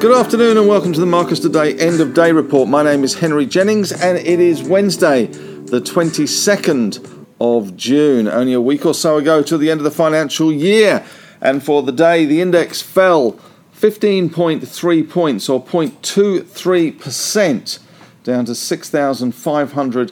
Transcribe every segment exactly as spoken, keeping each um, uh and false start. Good afternoon and welcome to the Marcus Today End of Day Report. My name is Henry Jennings and it is Wednesday, the twenty-second of June. Only a week or so ago till the end of the financial year. And for the day, the index fell fifteen point three points or zero point two three percent down to six thousand five hundred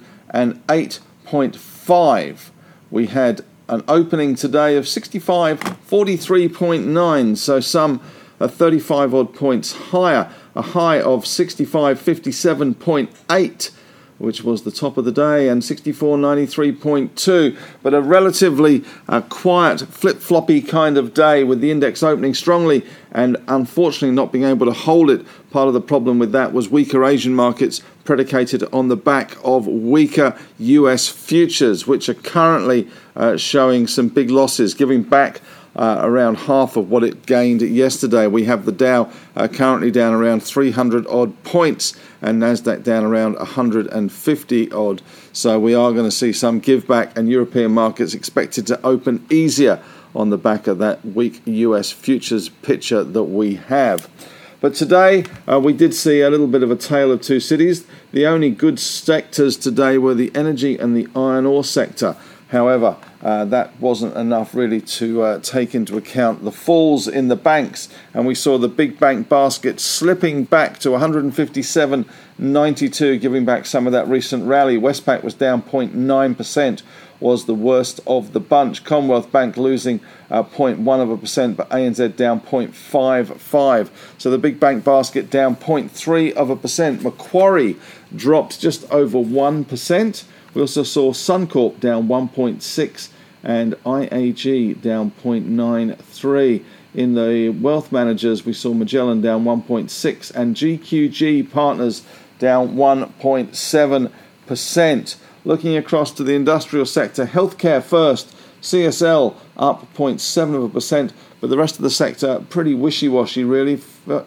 eight point five. We had an opening today of sixty-five forty-three point nine, so some thirty-five odd points higher, a high of sixty-five fifty-seven point eight, which was the top of the day, and sixty-four ninety-three point two, but a relatively uh, quiet, flip-floppy kind of day with the index opening strongly and unfortunately not being able to hold it. Part of the problem with that was weaker Asian markets predicated on the back of weaker U S futures, which are currently uh, showing some big losses, giving back Uh, around half of what it gained yesterday. We have the Dow uh, currently down around three hundred odd points and Nasdaq down around one hundred fifty odd. So we are going to see some give back, and European markets expected to open easier on the back of that weak U S futures picture that we have. But today uh, we did see a little bit of a tale of two cities. The only good sectors today were the energy and the iron ore sector. However, uh, that wasn't enough really to uh, take into account the falls in the banks. And we saw the big bank basket slipping back to one hundred fifty-seven ninety-two, giving back some of that recent rally. Westpac was down zero point nine percent, was the worst of the bunch. Commonwealth Bank losing uh, zero point one of a percent, but A N Z down zero point five five. So the big bank basket down zero point three of a percent. Macquarie dropped just over one percent. We also saw Suncorp down one point six and I A G down zero point nine three. In the wealth managers, we saw Magellan down one point six and G Q G Partners down one point seven percent. Looking across to the industrial sector, healthcare first, C S L up zero point seven of a percent, but the rest of the sector pretty wishy-washy really.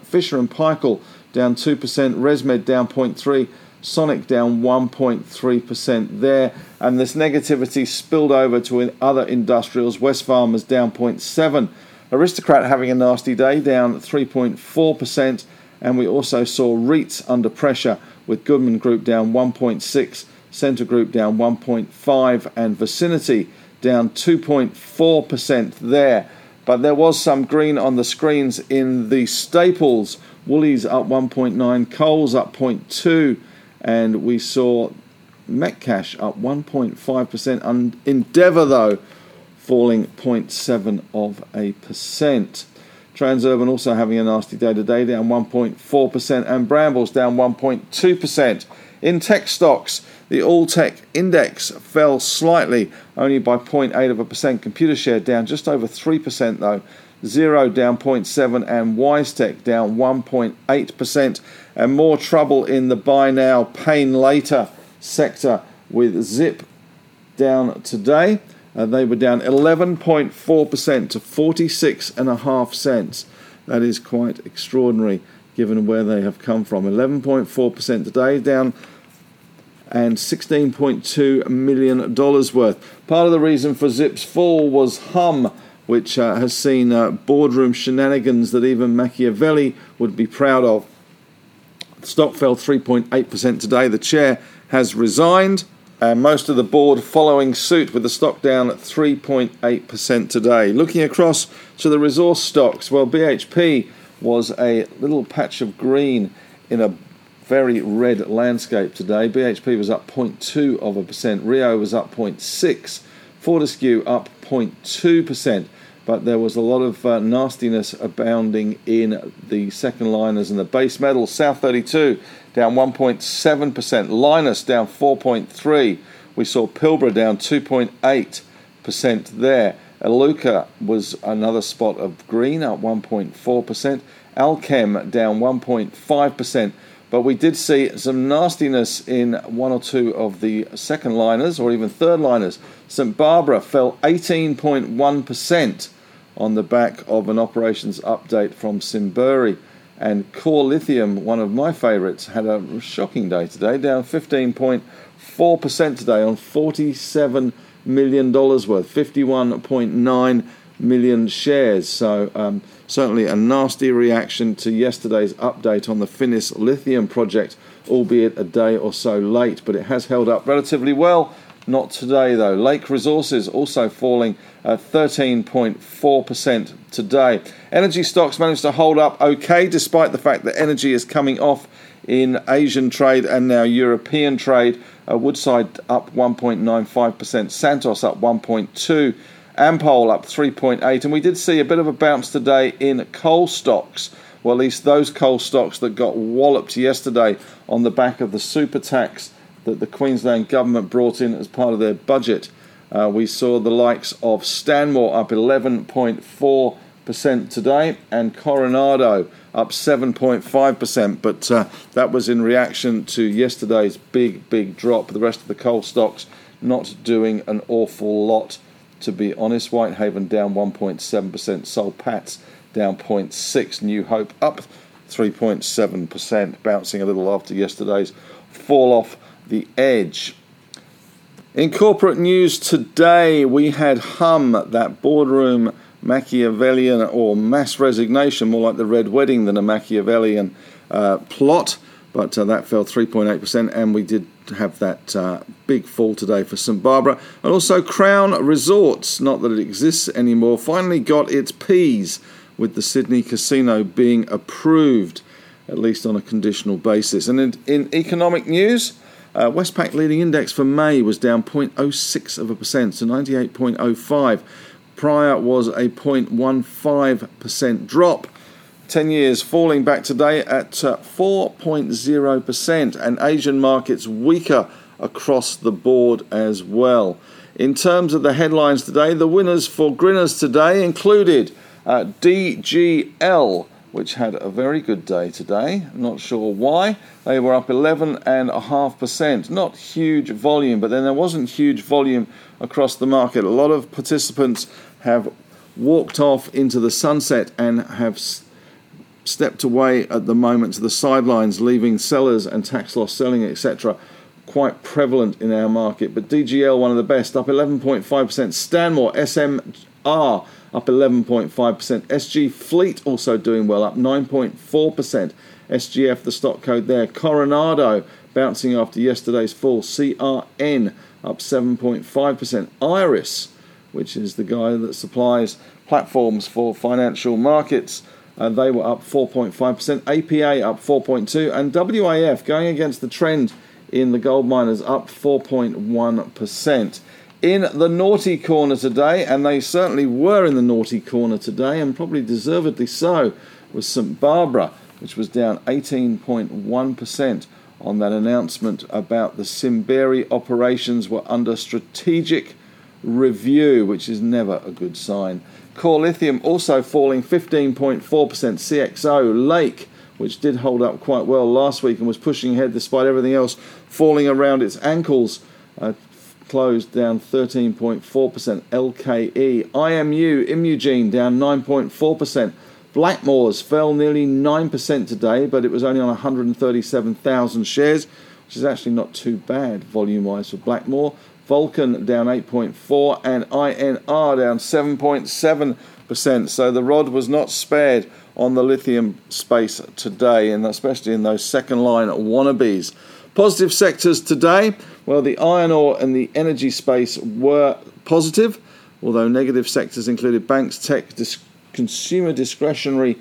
Fisher and Paykel down two percent, ResMed down zero point three percent. Sonic down one point three percent there, and this negativity spilled over to other industrials. Westfarmers down zero point seven percent. Aristocrat having a nasty day, down three point four percent, and we also saw REITs under pressure with Goodman Group down one point six percent, Centre Group down one point five percent, and Vicinity down two point four percent there. But there was some green on the screens in the staples. Woolies up one point nine percent, Coles up zero point two percent. And we saw Metcash up one point five percent, and Endeavour, though, falling zero point seven of a percent. Transurban also having a nasty day today, down one point four percent, and Brambles down one point two percent. In tech stocks, the all-tech index fell slightly, only by zero point eight of a percent. Computershare down just over three percent, though. Zero down zero point seven percent and WiseTech down one point eight percent, and more trouble in the buy now, pay later sector with Zip down today. Uh, they were down eleven point four percent to forty-six and a half cents. That is quite extraordinary given where they have come from. eleven point four percent today down, and sixteen point two million dollars worth. Part of the reason for Zip's fall was Hum, which uh, has seen uh, boardroom shenanigans that even Machiavelli would be proud of. The stock fell three point eight percent today. The chair has resigned, and most of the board following suit, with the stock down at three point eight percent today. Looking across to the resource stocks, well, B H P was a little patch of green in a very red landscape today. B H P was up zero point two of a percent. Rio was up zero point six percent. Fortescue up zero point two percent, but there was a lot of uh, nastiness abounding in the second liners and the base metals. South thirty-two down one point seven percent, Linus down four point three percent. We saw Pilbara down two point eight percent there. Iluka was another spot of green, up one point four percent. Alchem down one point five percent. But we did see some nastiness in one or two of the second liners or even third liners. Saint Barbara fell eighteen point one percent on the back of an operations update from Simbury. And Core Lithium, one of my favourites, had a shocking day today, down fifteen point four percent today on forty-seven million dollars worth, fifty-one point nine million shares. So um, certainly a nasty reaction to yesterday's update on the Finnish lithium project, albeit a day or so late, but it has held up relatively well. Not today, though. Lake Resources also falling uh, thirteen point four percent today. Energy stocks managed to hold up okay, despite the fact that energy is coming off in Asian trade and now European trade. Uh, Woodside up one point nine five percent, Santos up one point two percent, Ampol up three point eight percent, and we did see a bit of a bounce today in coal stocks. Well, at least those coal stocks that got walloped yesterday on the back of the super tax that the Queensland government brought in as part of their budget. Uh, we saw the likes of Stanmore up eleven point four percent today and Coronado up seven point five percent, but uh, that was in reaction to yesterday's big, big drop. The rest of the coal stocks not doing an awful lot, to be honest. Whitehaven down one point seven percent, Soul Patts down zero point six percent, New Hope up three point seven percent, bouncing a little after yesterday's fall off the edge. In corporate news today, we had Hum, that boardroom Machiavellian or mass resignation, more like the Red Wedding than a Machiavellian uh, plot, but uh, that fell three point eight percent, and we did have that uh, big fall today for Saint Barbara. And also Crown Resorts, not that it exists anymore, finally got its P's with the Sydney casino being approved, at least on a conditional basis. And in, in economic news, Uh, Westpac leading index for May was down zero point zero six of a percent, so ninety-eight point zero five. Prior was a zero point one five percent drop. ten years falling back today at uh, four point zero percent, and Asian markets weaker across the board as well. In terms of the headlines today, the winners for Grinners today included uh, D G L, which had a very good day today. I'm not sure why. They were up eleven point five percent. Not huge volume, but then there wasn't huge volume across the market. A lot of participants have walked off into the sunset and have stepped away at the moment to the sidelines, leaving sellers and tax loss selling, et cetera, quite prevalent in our market. But D G L, one of the best, up eleven point five percent. Stanmore, S M R, up eleven point five percent. S G Fleet also doing well, up nine point four percent. S G F, the stock code there. Coronado bouncing after yesterday's fall. C R N up seven point five percent. Iris, which is the guy that supplies platforms for financial markets, uh, they were up four point five percent. A P A up four point two percent. And W A F going against the trend in the gold miners, up four point one percent. In the naughty corner today, and they certainly were in the naughty corner today, and probably deservedly so, was Saint Barbara, which was down eighteen point one percent on that announcement about the Simbury operations were under strategic review, which is never a good sign. Core Lithium also falling fifteen point four percent. C X O, Lake, which did hold up quite well last week and was pushing ahead despite everything else, falling around its ankles, uh, closed down thirteen point four percent. L K E, I M U, Immugene down nine point four percent. Blackmores fell nearly nine percent today, but it was only on one hundred thirty-seven thousand shares, which is actually not too bad volume-wise for Blackmore. Vulcan down eight point four percent and I N R down seven point seven percent. So the rod was not spared on the lithium space today, and especially in those second-line wannabes. Positive sectors today, well, the iron ore and the energy space were positive, although negative sectors included banks, tech, dis- consumer discretionary,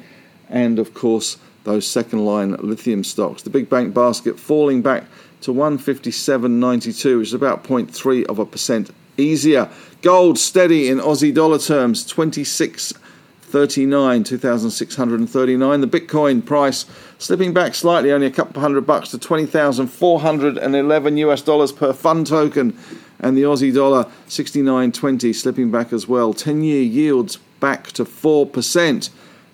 and, of course, those second-line lithium stocks. The big bank basket falling back to one fifty-seven point nine two, which is about zero point three of a percent easier. Gold steady in Aussie dollar terms, twenty-six thirty-nine, two thousand six hundred thirty-nine. The Bitcoin price slipping back slightly, only a couple of hundred bucks to twenty thousand four hundred eleven U S dollars per fund token. And the Aussie dollar, sixty-nine twenty, slipping back as well. ten-year yields back to four percent.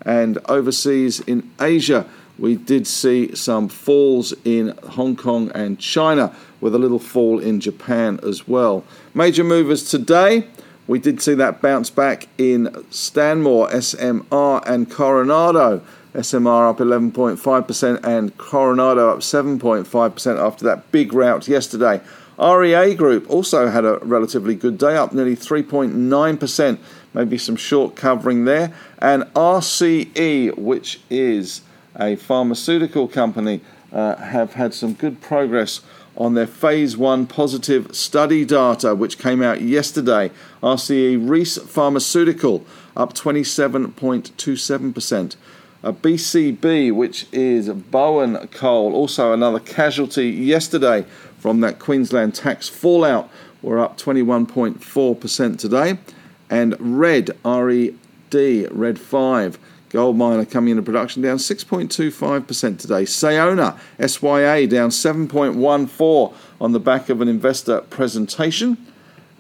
And overseas in Asia, we did see some falls in Hong Kong and China, with a little fall in Japan as well. Major movers today. We did see that bounce back in Stanmore, S M R, and Coronado, S M R up eleven point five percent and Coronado up seven point five percent after that big rout yesterday. R E A Group also had a relatively good day, up nearly three point nine percent, maybe some short covering there. And R C E, which is a pharmaceutical company, uh, have had some good progress on their phase one positive study data, which came out yesterday. R C E Reese Pharmaceutical up twenty-seven point two seven percent. A B C B, which is Bowen Coal, also another casualty yesterday from that Queensland tax fallout, were up twenty-one point four percent today. And Red, R E D, Red five, gold miner coming into production, down six point two five percent today. Sayona, S Y A, down seven point one four percent on the back of an investor presentation.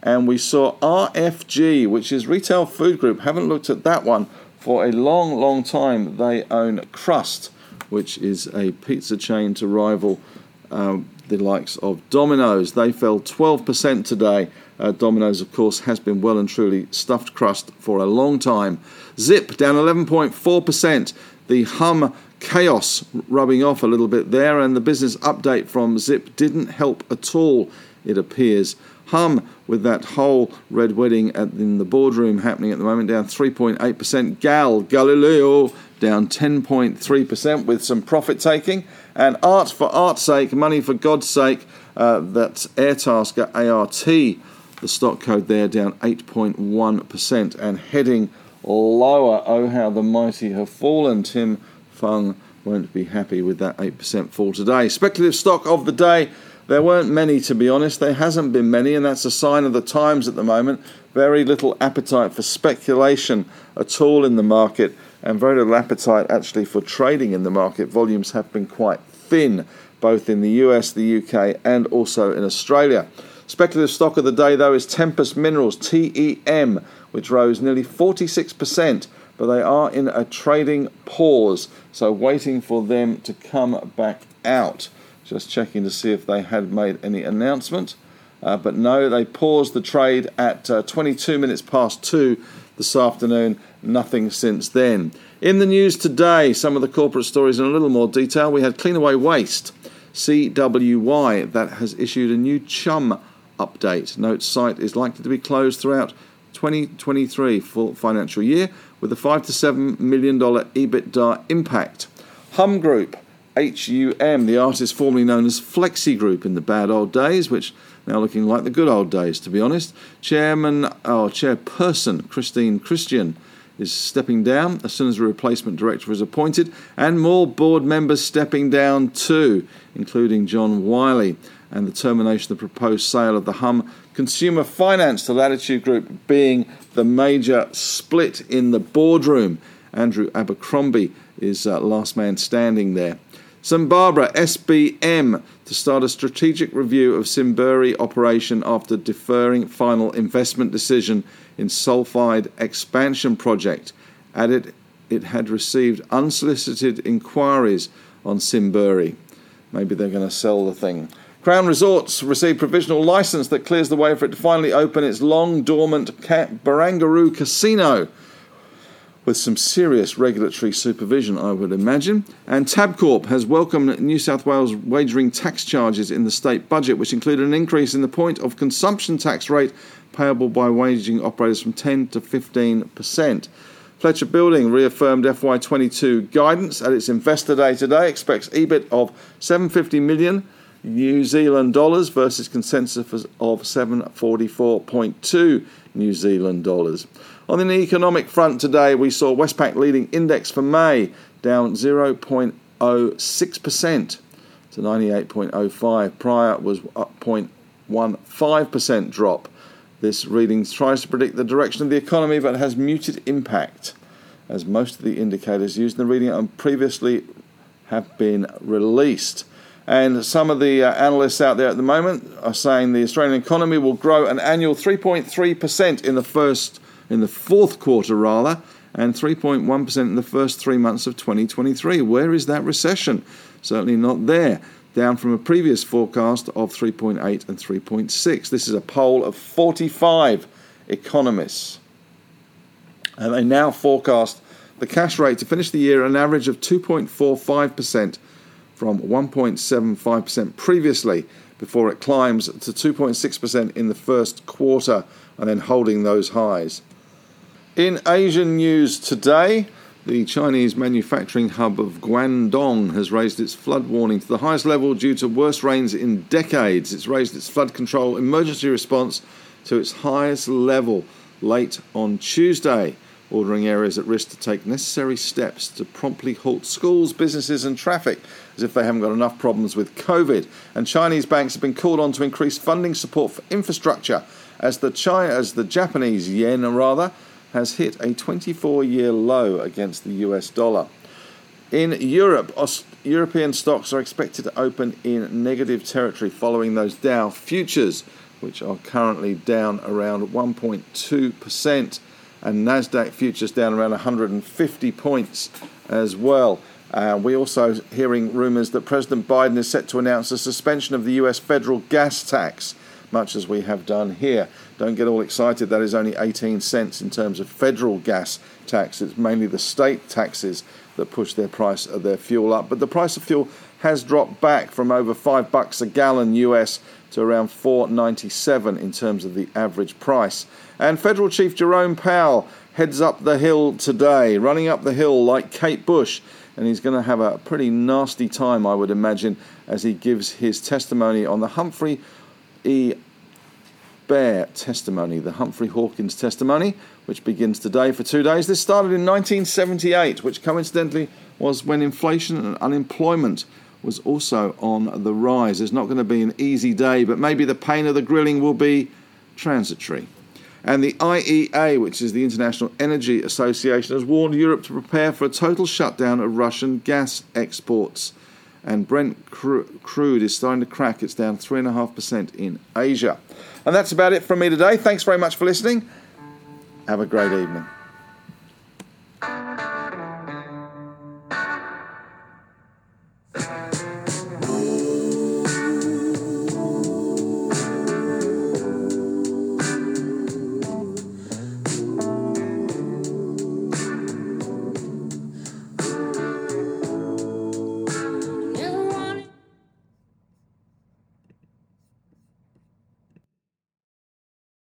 And we saw R F G, which is Retail Food Group. Haven't looked at that one for a long, long time. They own Crust, which is a pizza chain to rival um, the likes of Domino's. They fell twelve percent today. Uh, Domino's, of course, has been well and truly stuffed Crust for a long time. Zip down eleven point four percent. The Hum chaos rubbing off a little bit there, and the business update from Zip didn't help at all, it appears. Hum, with that whole red wedding at, in the boardroom happening at the moment, down three point eight percent. Gal, Galileo, down ten point three percent with some profit taking. And Art for Art's sake, Money for God's sake, uh, that's Airtasker, A R T, the stock code there, down eight point one percent and heading lower. Oh, how the mighty have fallen. Tim Fung won't be happy with that eight percent fall today. Speculative stock of the day. There weren't many, to be honest. There hasn't been many, and that's a sign of the times at the moment. Very little appetite for speculation at all in the market, and very little appetite actually for trading in the market. Volumes have been quite thin, both in the U S, the U K, and also in Australia. Speculative stock of the day, though, is Tempest Minerals, T E M, which rose nearly forty-six percent, but they are in a trading pause, so waiting for them to come back out. Just checking to see if they had made any announcement. Uh, but no, they paused the trade at uh, twenty-two minutes past two this afternoon. Nothing since then. In the news today, some of the corporate stories in a little more detail. We had Cleanaway Waste, C W Y, that has issued a new CHUM update. Note site is likely to be closed throughout twenty twenty-three full financial year with a five to seven million dollars EBITDA impact. Hum Group, H U M, the artist formerly known as Flexi Group in the bad old days, which now looking like the good old days, to be honest. Chairman, oh, chairperson Christine Christian is stepping down as soon as a replacement director is appointed, and more board members stepping down too, including John Wiley, and the termination of the proposed sale of the Hum Consumer Finance to Latitude Group being the major split in the boardroom. Andrew Abercrombie is uh, last man standing there. Saint Barbara, S B M, to start a strategic review of Simbury operation after deferring final investment decision in sulphide expansion project. Added, it had received unsolicited inquiries on Simbury. Maybe they're going to sell the thing. Crown Resorts received provisional licence that clears the way for it to finally open its long-dormant Barangaroo Casino, with some serious regulatory supervision, I would imagine. And Tabcorp has welcomed New South Wales wagering tax charges in the state budget, which included an increase in the point of consumption tax rate payable by wagering operators from ten to fifteen percent. Fletcher Building reaffirmed F Y twenty-two guidance at its Investor Day today, expects E B I T of seven hundred fifty million dollars New Zealand dollars versus consensus of seven hundred forty-four point two New Zealand dollars. On the economic front today, we saw Westpac leading index for May down zero point zero six percent to ninety-eight point zero five. Prior was up zero point one five percent drop. This reading tries to predict the direction of the economy but has muted impact, as most of the indicators used in the reading previously have been released. And some of the uh, analysts out there at the moment are saying the Australian economy will grow an annual three point three percent in the first in the fourth quarter rather, and three point one percent in the first three months of twenty twenty-three. Where is that recession? Certainly not there. Down from a previous forecast of three point eight and three point six. This is a poll of forty-five economists, and they now forecast the cash rate to finish the year at an average of two point four five percent from one point seven five percent previously, before it climbs to two point six percent in the first quarter and then holding those highs. In Asian news today, the Chinese manufacturing hub of Guangdong has raised its flood warning to the highest level due to worst rains in decades. It's raised its flood control emergency response to its highest level late on Tuesday, ordering areas at risk to take necessary steps to promptly halt schools, businesses and traffic, as if they haven't got enough problems with COVID. And Chinese banks have been called on to increase funding support for infrastructure as the China, as the Japanese yen, rather, has hit a twenty-four-year low against the U S dollar. In Europe, Aust- European stocks are expected to open in negative territory following those Dow futures, which are currently down around one point two percent, and Nasdaq futures down around one hundred fifty points as well. Uh, we're also hearing rumours that President Biden is set to announce a suspension of the U S federal gas tax, much as we have done here. Don't get all excited, that is only eighteen cents in terms of federal gas tax. It's mainly the state taxes that push their price of their fuel up. But the price of fuel has dropped back from over five bucks a gallon U S to around four ninety-seven in terms of the average price. And Federal Chief Jerome Powell heads up the hill today, running up the hill like Kate Bush, and he's going to have a pretty nasty time, I would imagine, as he gives his testimony on the Humphrey E. Bear testimony, the Humphrey Hawkins testimony, which begins today for two days. This started in nineteen seventy-eight, which coincidentally was when inflation and unemployment was also on the rise. It's not going to be an easy day, but maybe the pain of the grilling will be transitory. And the I E A, which is the International Energy Association, has warned Europe to prepare for a total shutdown of Russian gas exports. And Brent crude is starting to crack. It's down three point five percent in Asia. And that's about it from me today. Thanks very much for listening. Have a great evening.